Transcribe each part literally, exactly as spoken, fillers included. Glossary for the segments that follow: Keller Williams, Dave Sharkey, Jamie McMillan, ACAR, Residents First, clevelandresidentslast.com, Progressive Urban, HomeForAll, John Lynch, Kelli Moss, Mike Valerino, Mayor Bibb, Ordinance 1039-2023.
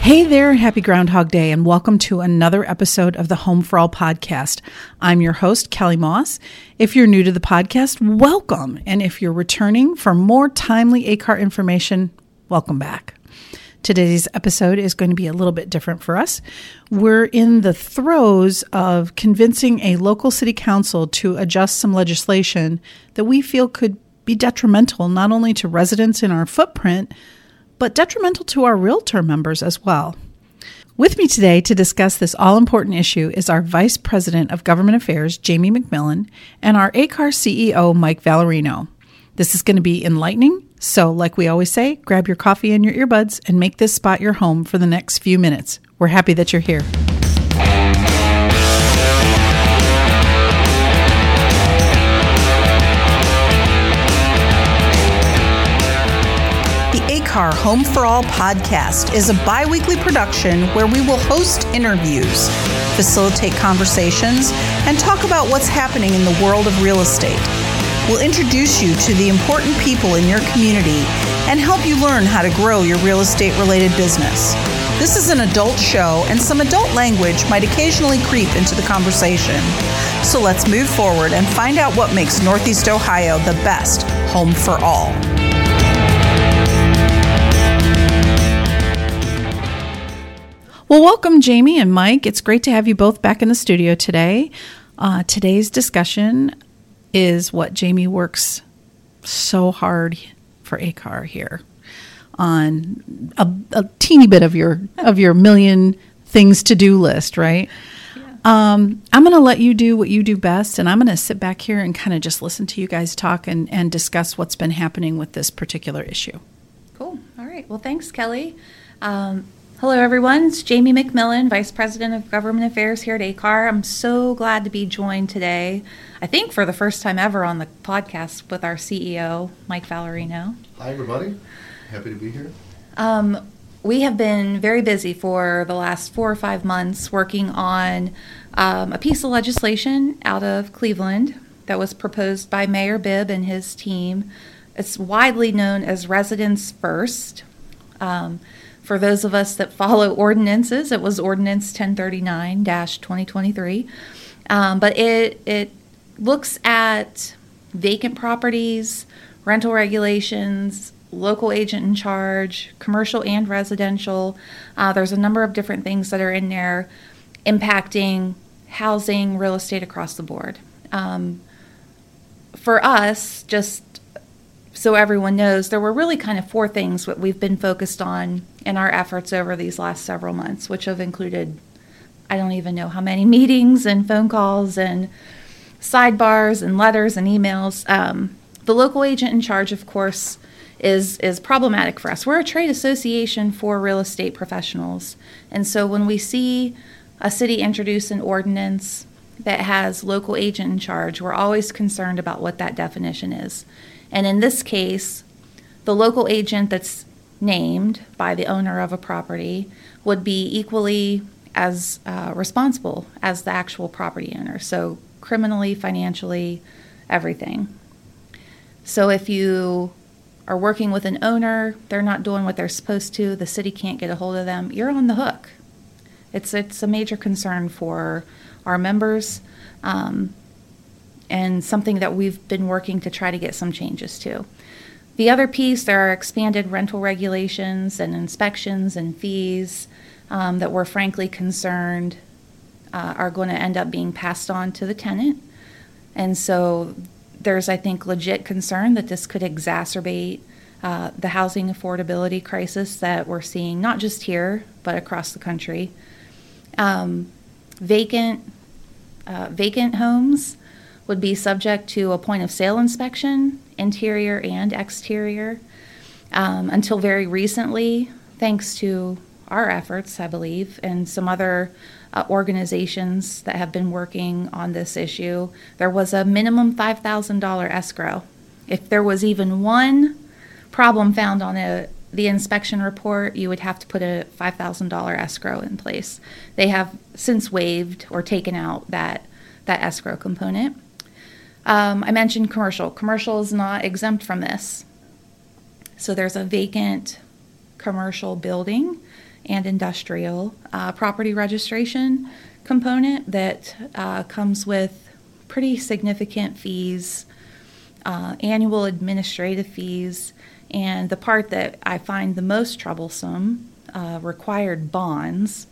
Hey there, happy Groundhog Day, and welcome to another episode of the Home for All podcast. I'm your host, Kelli Moss. If you're new to the podcast, welcome. And if you're returning for more timely A C A R information, welcome back. Today's episode is going to be a little bit different for us. We're in the throes of convincing a local city council to adjust some legislation that we feel could be detrimental not only to residents in our footprint, but detrimental to our realtor members as well. With me today to discuss this all-important issue is our Vice President of Government Affairs, Jamie McMillan, and our A C A R C E O, Mike Valerino. This is going to be enlightening, so like we always say, grab your coffee and your earbuds and make this spot your home for the next few minutes. We're happy that you're here. A C A R Home for All podcast is a bi-weekly production where we will host interviews, facilitate conversations, and talk about what's happening in the world of real estate. We'll introduce you to the important people in your community and help you learn how to grow your real estate-related business. This is an adult show, and some adult language might occasionally creep into the conversation. So let's move forward and find out what makes Northeast Ohio the best home for all. Well, welcome, Jamie and Mike. It's great to have you both back in the studio today. Uh, today's discussion is what Jamie works so hard for A C A R here on a, a teeny bit of your of your million things to do list, right? Yeah. Um, I'm going to let you do what you do best, and I'm going to sit back here and kind of just listen to you guys talk and, and discuss what's been happening with this particular issue. Cool. All right. Well, thanks, Kelly. Um, Hello, everyone. It's Jamie McMillan, Vice President of Government Affairs here at A C A R. I'm so glad to be joined today, I think for the first time ever on the podcast, with our C E O, Mike Valerino. Hi, everybody. Happy to be here. Um, we have been very busy for the last four or five months working on um, a piece of legislation out of Cleveland that was proposed by Mayor Bibb and his team. It's widely known as Residents First. Um, For those of us that follow ordinances, it was Ordinance ten thirty-nine dash twenty twenty-three. Um, but it it looks at vacant properties, rental regulations, local agent in charge, commercial and residential. Uh, there's a number of different things that are in there impacting housing, real estate across the board. Um, for us, just so everyone knows, there were really kind of four things that we've been focused on in our efforts over these last several months, which have included, I don't even know how many meetings and phone calls and sidebars and letters and emails. Um, the local agent in charge, of course, is is problematic for us. We're a trade association for real estate professionals. And so when we see a city introduce an ordinance that has local agent in charge, we're always concerned about what that definition is. And in this case, the local agent that's named by the owner of a property would be equally as uh, responsible as the actual property owner. So criminally, financially, everything. So if you are working with an owner, they're not doing what they're supposed to, the city can't get a hold of them, you're on the hook. It's it's a major concern for our members, um, and something that we've been working to try to get some changes to. The other piece, there are expanded rental regulations and inspections and fees um, that we're frankly concerned uh, are going to end up being passed on to the tenant. And so there's, I think, legit concern that this could exacerbate uh, the housing affordability crisis that we're seeing, not just here, but across the country. Um, vacant, uh, vacant homes would be subject to a point of sale inspection, interior and exterior. Um, until very recently, thanks to our efforts, I believe, and some other uh, organizations that have been working on this issue, there was a minimum five thousand dollars escrow. If there was even one problem found on a, the inspection report, you would have to put a five thousand dollars escrow in place. They have since waived or taken out that, that escrow component. Um, I mentioned commercial. Commercial is not exempt from this. So there's a vacant commercial building and industrial uh, property registration component that uh, comes with pretty significant fees, uh, annual administrative fees, and the part that I find the most troublesome, uh, required bonds.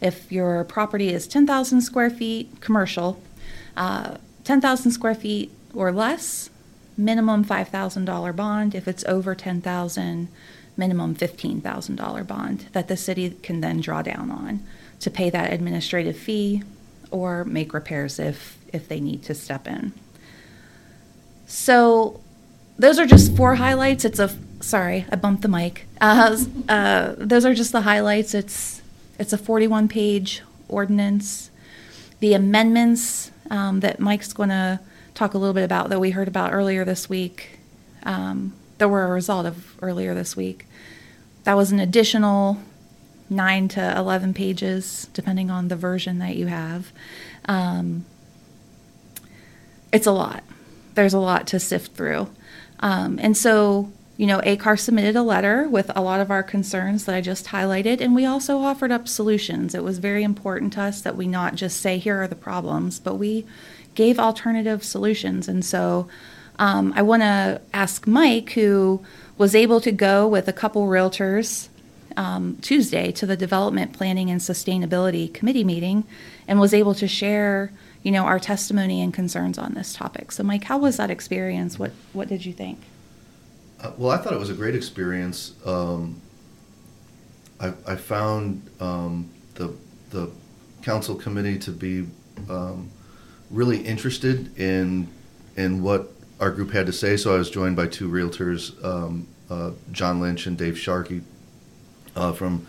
If your property is ten thousand square feet, commercial, uh, ten thousand square feet or less, minimum five thousand dollars bond. If it's over ten thousand, minimum fifteen thousand dollars bond that the city can then draw down on to pay that administrative fee or make repairs if, if they need to step in. So those are just four highlights. It's a, sorry, I bumped the mic. Uh, uh, those are just the highlights. It's, it's a forty-one page ordinance. The amendments um, that Mike's going to talk a little bit about that we heard about earlier this week, um, that were a result of earlier this week, that was an additional nine to eleven pages, depending on the version that you have. Um, it's a lot. There's a lot to sift through. Um, and so, you know, A C A R submitted a letter with a lot of our concerns that I just highlighted, and we also offered up solutions. It was very important to us that we not just say, here are the problems, but we gave alternative solutions. And so um, I want to ask Mike, who was able to go with a couple realtors Um, Tuesday to the Development Planning and Sustainability Committee meeting, and was able to share, you know, our testimony and concerns on this topic. So, Mike, how was that experience? What what did you think? Uh, well, I thought it was a great experience. Um, I, I found um, the the council committee to be um, really interested in in what our group had to say. So, I was joined by two realtors, um, uh, John Lynch and Dave Sharkey. Uh, from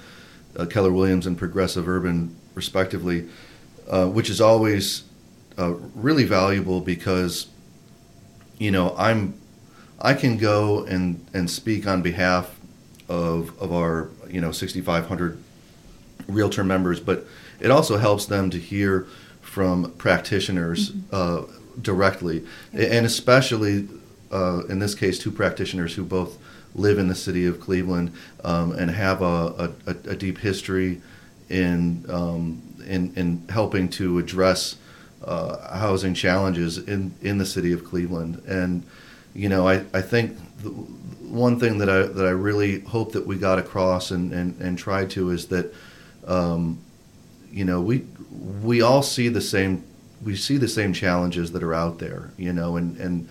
uh, Keller Williams and Progressive Urban, respectively, uh, which is always uh, really valuable because, you know, I'm I can go and, and speak on behalf of of our, you know, sixty-five hundred realtor members, but it also helps them to hear from practitioners mm-hmm. uh, directly, okay. and especially uh, in this case, two practitioners who both live in the city of Cleveland um, and have a, a, a deep history in, um, in in helping to address uh, housing challenges in, in the city of Cleveland. And, you know, I, I think the one thing that I that I really hope that we got across and, and, and tried to is that, um, you know, we we all see the same we see the same challenges that are out there, you know, and and.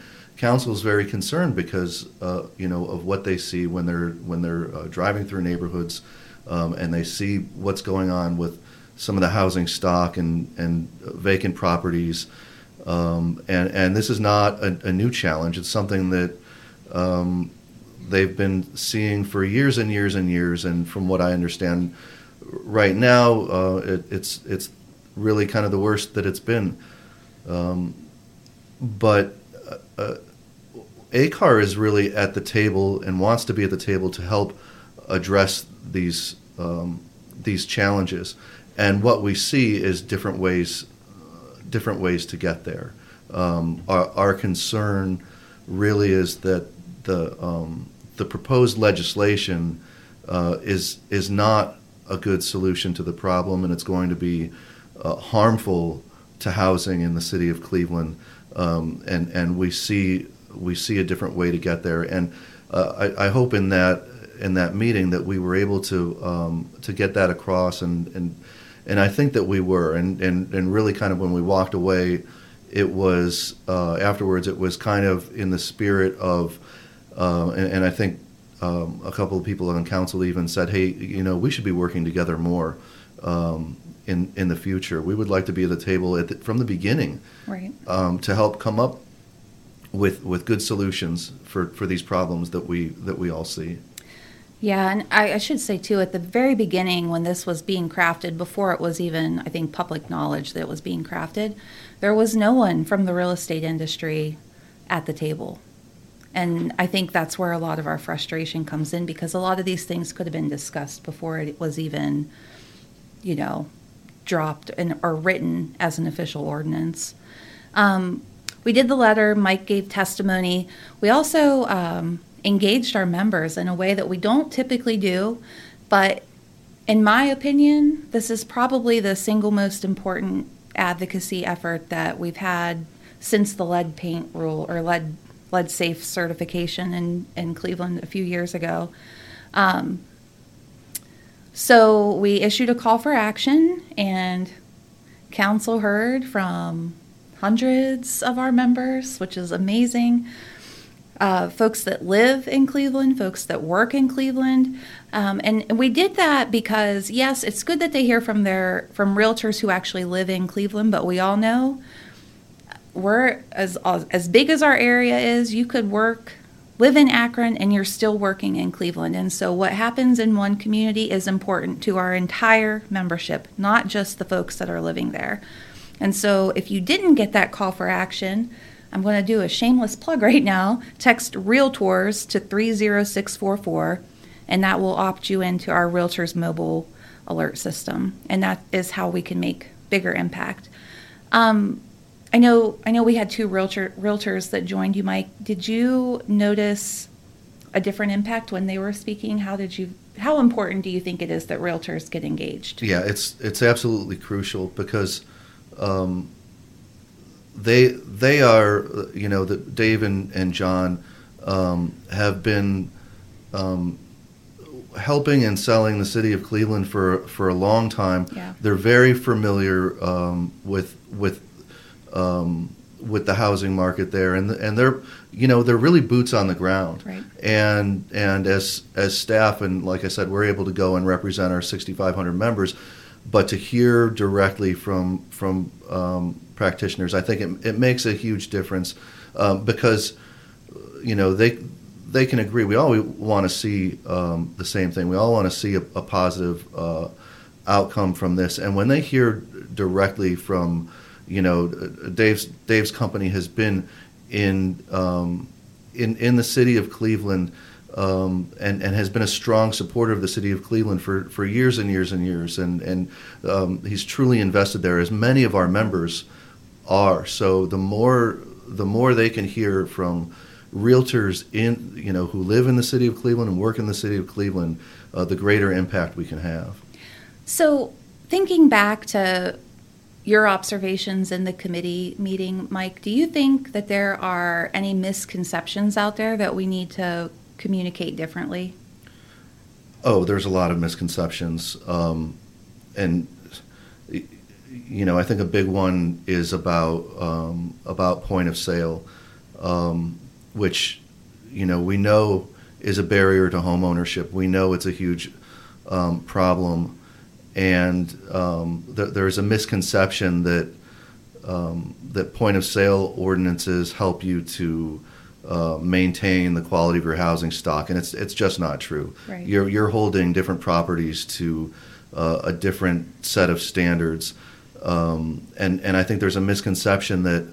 Council is very concerned because uh, you know of what they see when they're when they're uh, driving through neighborhoods, um, and they see what's going on with some of the housing stock and and vacant properties, um, and and this is not a, a new challenge. It's something that um, they've been seeing for years and years and years. And from what I understand, right now uh, it, it's it's really kind of the worst that it's been, um, but. Uh, A C A R is really at the table and wants to be at the table to help address these um, these challenges. And what we see is different ways, uh, different ways to get there. Um, our, our concern really is that the um, the proposed legislation uh, is is not a good solution to the problem, and it's going to be uh, harmful to housing in the city of Cleveland. Um, and and we see we see a different way to get there, and uh, I, I hope in that in that meeting that we were able to um, to get that across, and and, and I think that we were, and, and, and really kind of when we walked away, it was uh, afterwards it was kind of in the spirit of, uh, and, and I think um, a couple of people on council even said, hey, you know, we should be working together more. Um, In, in the future, we would like to be at the table at the, from the beginning, right? Um, to help come up with with good solutions for, for these problems that we that we all see. Yeah, and I, I should say too, at the very beginning when this was being crafted, before it was even I think public knowledge that it was being crafted, there was no one from the real estate industry at the table, and I think that's where a lot of our frustration comes in because a lot of these things could have been discussed before it was even, you know. dropped and or written as an official ordinance. Um, we did the letter, Mike gave testimony. We also um, engaged our members in a way that we don't typically do, but In my opinion, this is probably the single most important advocacy effort that we've had since the lead paint rule or lead lead safe certification in, in Cleveland a few years ago. Um, so we issued a call for action, and council heard from hundreds of our members, which is amazing. Uh, folks that live in Cleveland, folks that work in Cleveland. Um, and we did that because, yes, it's good that they hear from their from realtors who actually live in Cleveland, but we all know we're as as big as our area is, you could work, live in Akron, and you're still working in Cleveland. And so what happens in one community is important to our entire membership, not just the folks that are living there. And so if you didn't get that call for action, I'm going to do a shameless plug right now. Text Realtors to three zero six four four, and that will opt you into our Realtors mobile alert system. And that is how we can make bigger impact. Um, I know I know we had two realtor, Realtors that joined you, Mike. Did you notice a different impact when they were speaking? How did you? How important do you think it is that Realtors get engaged? Yeah, it's, it's absolutely crucial because... Um, They they are, you know, the, Dave and, and John um, have been um, helping and selling the city of Cleveland for for a long time. Yeah. They're very familiar um, with with um, with the housing market there, and and they're you know they're really boots on the ground. Right. And and as as staff, and like I said, we're able to go and represent our sixty-five hundred members, but to hear directly from from um, practitioners, I think it, it makes a huge difference um, because, you know, they they can agree. We all want to see um, the same thing. We all want to see a, a positive uh, outcome from this. And when they hear directly from, you know, Dave's Dave's company has been in um, in in the city of Cleveland um, and and has been a strong supporter of the city of Cleveland for, for years and years and years. And and um, he's truly invested there, as many of our members are. So the more the more they can hear from realtors in you know who live in the city of Cleveland and work in the city of Cleveland, uh, the greater impact we can have. So thinking back to your observations in the committee meeting, Mike, do you think that there are any misconceptions out there that we need to communicate differently? Oh, there's a lot of misconceptions, um, and you know, I think a big one is about um, about point of sale, um, which you know we know is a barrier to home ownership. We know it's a huge um, problem, and um, th- there is a misconception that um, that point of sale ordinances help you to uh, maintain the quality of your housing stock, and it's it's just not true. Right. You're you're holding different properties to uh, a different set of standards. Um, and, and I think there's a misconception that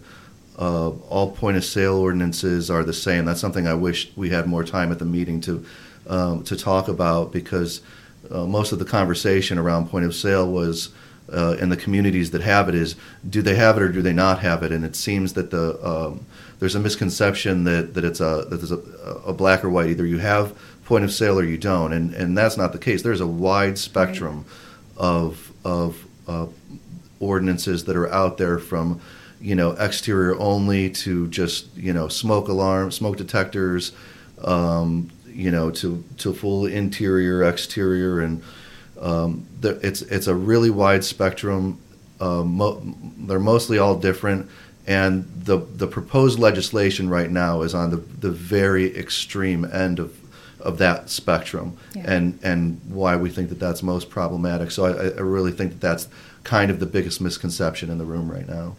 uh, all point-of-sale ordinances are the same. That's something I wish we had more time at the meeting to um, to talk about, because uh, most of the conversation around point-of-sale was, uh, in the communities that have it, is do they have it or do they not have it? And it seems that the um, there's a misconception that, that it's a that there's a, a black or white. Either you have point-of-sale or you don't, and, and that's not the case. There's a wide spectrum right. of of uh, ordinances that are out there, from, you know, exterior only to just, you know, smoke alarm, smoke detectors, um, you know, to, to full interior, exterior. And um, the, it's it's a really wide spectrum. Uh, mo- they're mostly all different. And the the proposed legislation right now is on the, the very extreme end of, of that spectrum, yeah. and, and why we think that that's most problematic. So I, I really think that that's kind of the biggest misconception in the room right now.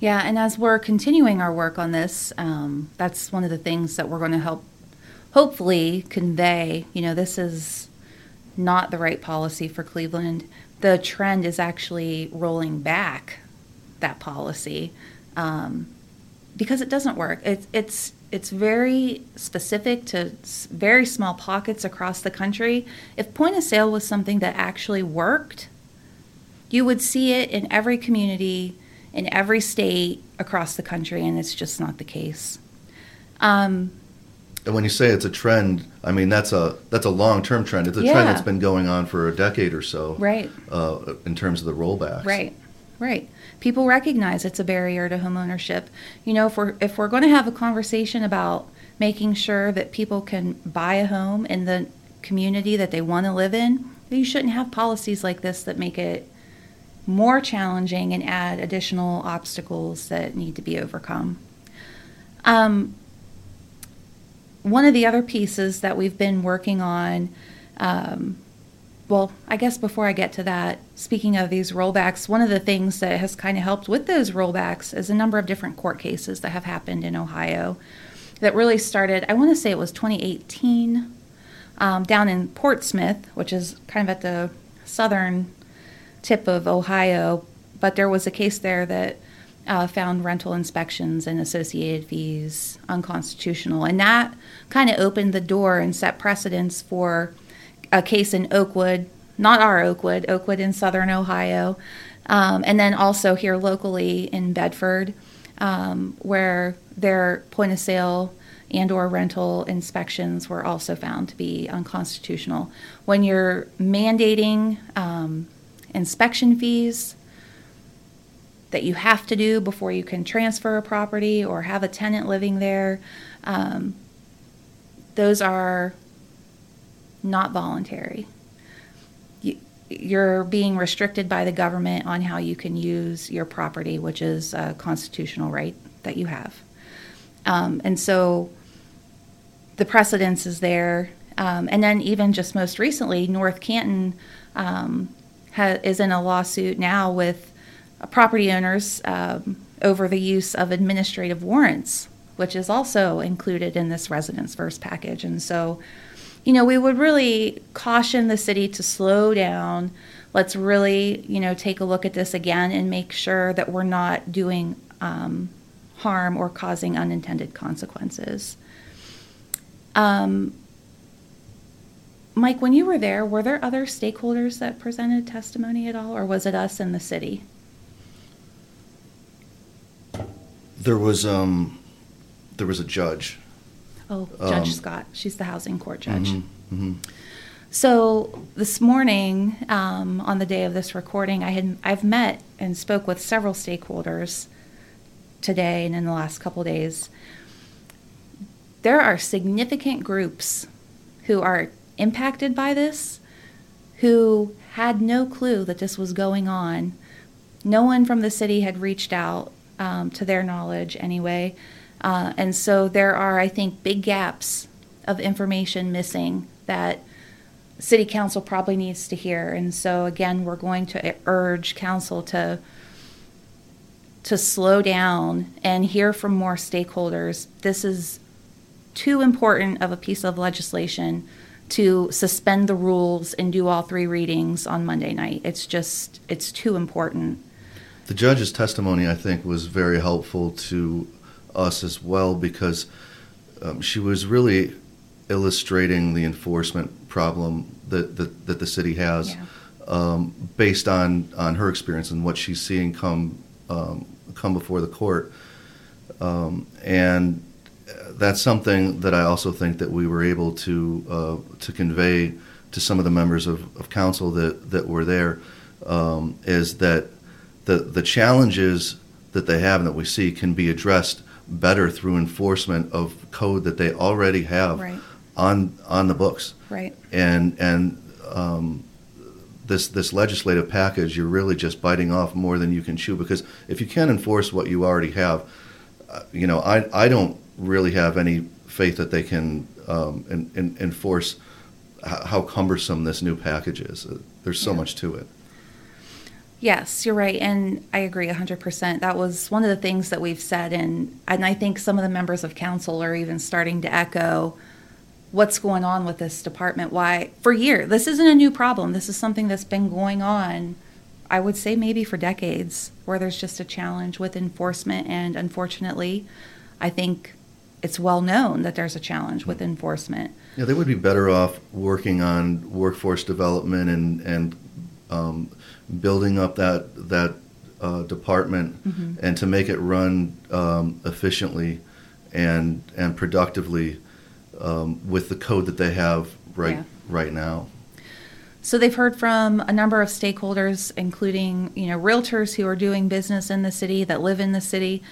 Yeah, and as we're continuing our work on this, um, that's one of the things that we're going to help, hopefully, convey. You know, this is not the right policy for Cleveland. The trend is actually rolling back that policy um, because it doesn't work. It's it's it's very specific to very small pockets across the country. If point of sale was something that actually worked, you would see it in every community, in every state across the country, and it's just not the case. Um, And when you say it's a trend, I mean, that's a that's a long-term trend. It's a yeah. trend that's been going on for a decade or so. Right. Uh, in terms of the rollbacks. Right. Right. People recognize it's a barrier to homeownership. You know, if we're, if we're going to have a conversation about making sure that people can buy a home in the community that they want to live in, you shouldn't have policies like this that make it more challenging and add additional obstacles that need to be overcome. Um, one of the other pieces that we've been working on, um, well, I guess before I get to that, speaking of these rollbacks, one of the things that has kind of helped with those rollbacks is a number of different court cases that have happened in Ohio that really started, I want to say it was twenty eighteen, um, down in Portsmouth, which is kind of at the southern tip of Ohio, but there was a case there that uh, found rental inspections and associated fees unconstitutional. And that kind of opened the door and set precedents for a case in Oakwood, not our Oakwood, Oakwood in southern Ohio, um, and then also here locally in Bedford, um, where their point of sale and or rental inspections were also found to be unconstitutional. When you're mandating um, inspection fees that you have to do before you can transfer a property or have a tenant living there, um, those are not voluntary. You, you're being restricted by the government on how you can use your property, which is a constitutional right that you have. Um, and so the precedence is there. Um, and then even just most recently, North Canton um, ha- is in a lawsuit now with uh, property owners um, over the use of administrative warrants, which is also included in this Residents First package. And so, you know, we would really caution the city to slow down. Let's really, you know, take a look at this again and make sure that we're not doing um, harm or causing unintended consequences. Um, Mike, when you were there, were there other stakeholders that presented testimony at all, or was it us in the city? There was um, there was a judge. Oh, Judge um, Scott. She's the housing court judge. Mm-hmm, mm-hmm. So this morning, um, on the day of this recording, I had I've met and spoke with several stakeholders today and in the last couple of days. There are significant groups who are impacted by this, who had no clue that this was going on. No one from the city had reached out, um, to their knowledge anyway. Uh, and so there are, I think, big gaps of information missing that City Council probably needs to hear. And so, again, we're going to urge Council to to slow down and hear from more stakeholders. This is too important of a piece of legislation to suspend the rules and do all three readings on Monday night. It's just, it's too important. The judge's testimony, I think, was very helpful to us as well, because um, she was really illustrating the enforcement problem that that, that the city has, yeah. um, based on, on her experience and what she's seeing come um, come before the court. Um, and that's something that I also think that we were able to uh, to convey to some of the members of, of council that, that were there, um, is that the the challenges that they have and that we see can be addressed better through enforcement of code that they already have right. on on the books. Right. And and um, this this legislative package, you're really just biting off more than you can chew, because if you can't enforce what you already have, uh, you know, I I don't really have any faith that they can um, in, in, enforce h- how cumbersome this new package is. Uh, there's so yeah. much to it. Yes, you're right, and I agree one hundred percent. That was one of the things that we've said, and, and I think some of the members of council are even starting to echo what's going on with this department. Why, for years, this isn't a new problem. This is something that's been going on, I would say maybe for decades, where there's just a challenge with enforcement, and unfortunately, I think it's well known that there's a challenge with enforcement. Yeah, they would be better off working on workforce development and, and um, building up that that uh, department mm-hmm. and to make it run um, efficiently and and productively um, with the code that they have right yeah. right now. So they've heard from a number of stakeholders, including, you know, realtors who are doing business in the city, that live in the city.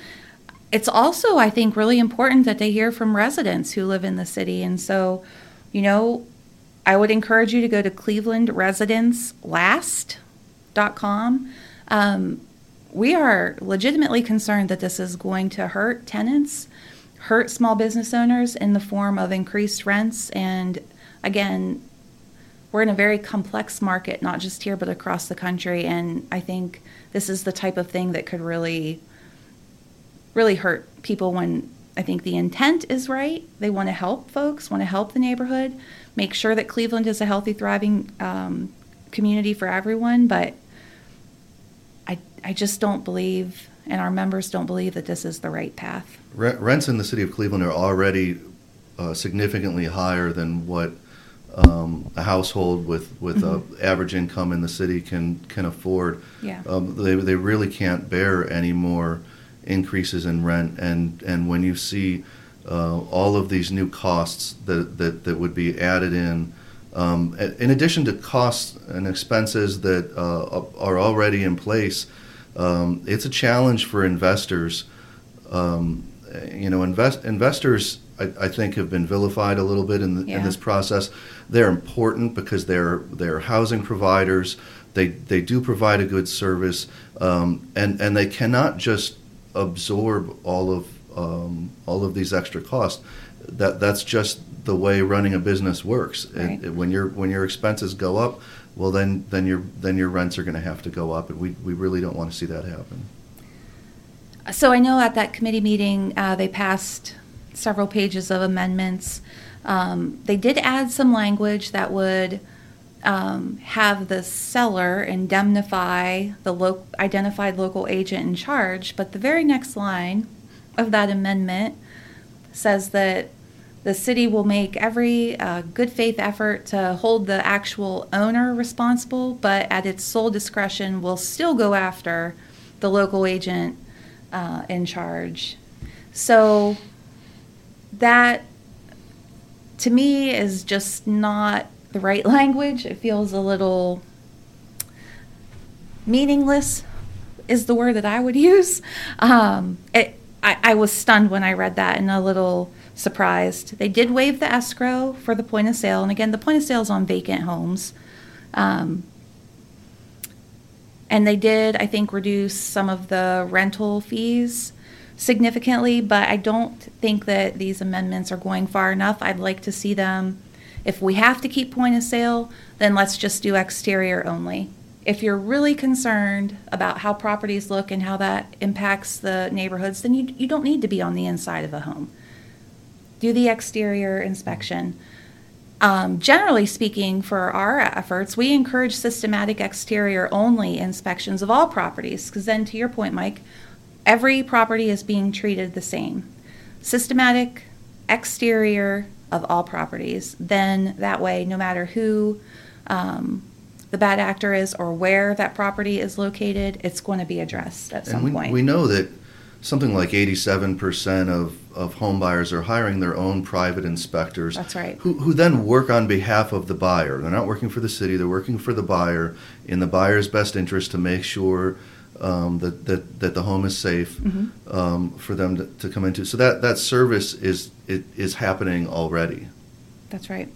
It's also, I think, really important that they hear from residents who live in the city. And so, you know, I would encourage you to go to Cleveland Residents Last dot com. Um, we are legitimately concerned that this is going to hurt tenants, hurt small business owners in the form of increased rents. And again, we're in a very complex market, not just here, but across the country. And I think this is the type of thing that could really, really hurt people when I think the intent is right. They want to help folks, want to help the neighborhood, make sure that Cleveland is a healthy, thriving um, community for everyone. But I, I just don't believe, and our members don't believe, that this is the right path. Rents in the city of Cleveland are already uh, significantly higher than what Um, a household with with mm-hmm. a average income in the city can can afford. Yeah. Um, they they really can't bear any more increases in rent. And and when you see uh, all of these new costs that that, that would be added in, um, in addition to costs and expenses that uh, are already in place, um, it's a challenge for investors. Um, you know, invest investors. I, I think have been vilified a little bit in, the, yeah. in this process. They're important because they're they're housing providers. They they do provide a good service, um, and and they cannot just absorb all of um, all of these extra costs. That that's just the way running a business works. Right. It, it, when your when your expenses go up, well then then your then your rents are going to have to go up, and we, we really don't want to see that happen. So I know at that committee meeting uh, they passed several pages of amendments. Um, they did add some language that would um, have the seller indemnify the lo- identified local agent in charge, but the very next line of that amendment says that the city will make every uh, good faith effort to hold the actual owner responsible, but at its sole discretion will still go after the local agent uh, in charge. So that, to me, is just not the right language. It feels a little meaningless is the word that I would use. Um, it, I, I was stunned when I read that and a little surprised. They did waive the escrow for the point of sale. And again, the point of sale is on vacant homes. Um, and they did, I think, reduce some of the rental fees significantly, but I don't think that these amendments are going far enough. I'd like to see them, if we have to keep point of sale, then let's just do exterior only. If you're really concerned about how properties look and how that impacts the neighborhoods, then you, you don't need to be on the inside of a home. Do the exterior inspection. Um, generally speaking, for our efforts, we encourage systematic exterior only inspections of all properties, because then, to your point, Mike, every property is being treated the same. Systematic exterior of all properties. Then that way, no matter who um, the bad actor is or where that property is located, it's going to be addressed at some and we, point. We know that something like eighty-seven percent of, of home buyers are hiring their own private inspectors. That's right. Who, who then work on behalf of the buyer. They're not working for the city. They're working for the buyer in the buyer's best interest to make sure Um, that, that that the home is safe mm-hmm. um, for them to, to come into. So that, that service is it is happening already. That's right.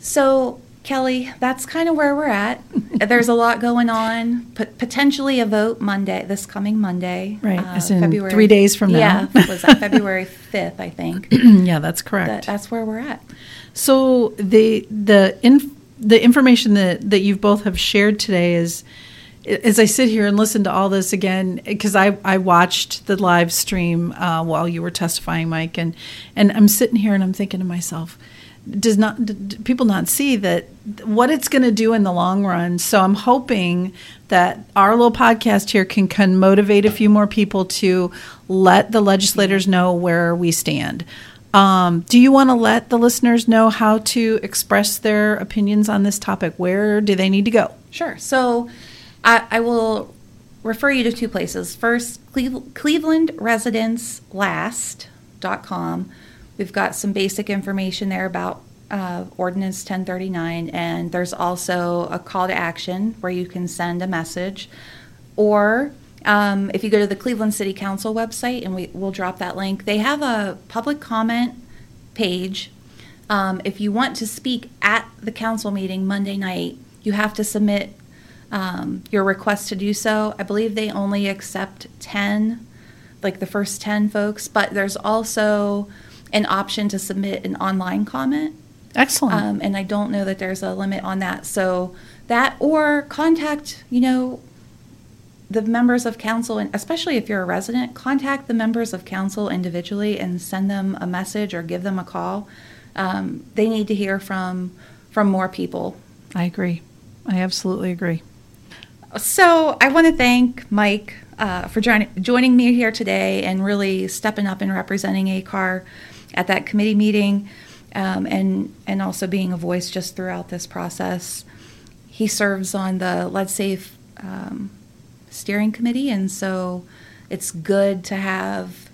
So, Kelli, that's kind of where we're at. There's a lot going on. P- potentially a vote Monday, this coming Monday. Right, uh, as in February, three days from now. Yeah, was that February fifth, I think. Yeah, that's correct. That, that's where we're at. So the the inf- the information that, that you've both have shared today is, as I sit here and listen to all this again, because I, I watched the live stream uh, while you were testifying, Mike, and, and I'm sitting here and I'm thinking to myself, does not do people not see that what it's going to do in the long run? So I'm hoping that our little podcast here can, can motivate a few more people to let the legislators know where we stand. Um, do you want to let the listeners know how to express their opinions on this topic? Where do they need to go? Sure. So I, I will refer you to two places. First, Cleve, Cleveland Residents Last dot com. We've got some basic information there about uh, Ordinance ten thirty-nine, and there's also a call to action where you can send a message. Or um, if you go to the Cleveland City Council website, and we, we'll drop that link, they have a public comment page. Um, if you want to speak at the council meeting Monday night, you have to submit um, your request to do so. I believe they only accept ten, like the first ten folks, but there's also an option to submit an online comment. Excellent. Um, and I don't know that there's a limit on that. So that, or contact, you know, the members of council, and especially if you're a resident, contact the members of council individually and send them a message or give them a call. Um, they need to hear from from more people. I agree. I absolutely agree. So I want to thank Mike uh, for join- joining me here today and really stepping up and representing A C A R at that committee meeting, um, and, and also being a voice just throughout this process. He serves on the Lead Safe um, steering committee, and so it's good to have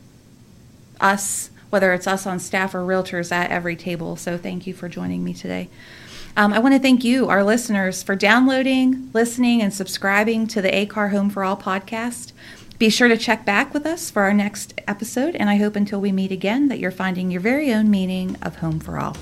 us, whether it's us on staff or realtors, at every table. So thank you for joining me today. Um, I want to thank you, our listeners, for downloading, listening, and subscribing to the A C A R Home for All podcast. Be sure to check back with us for our next episode, and I hope until we meet again that you're finding your very own meaning of home for all.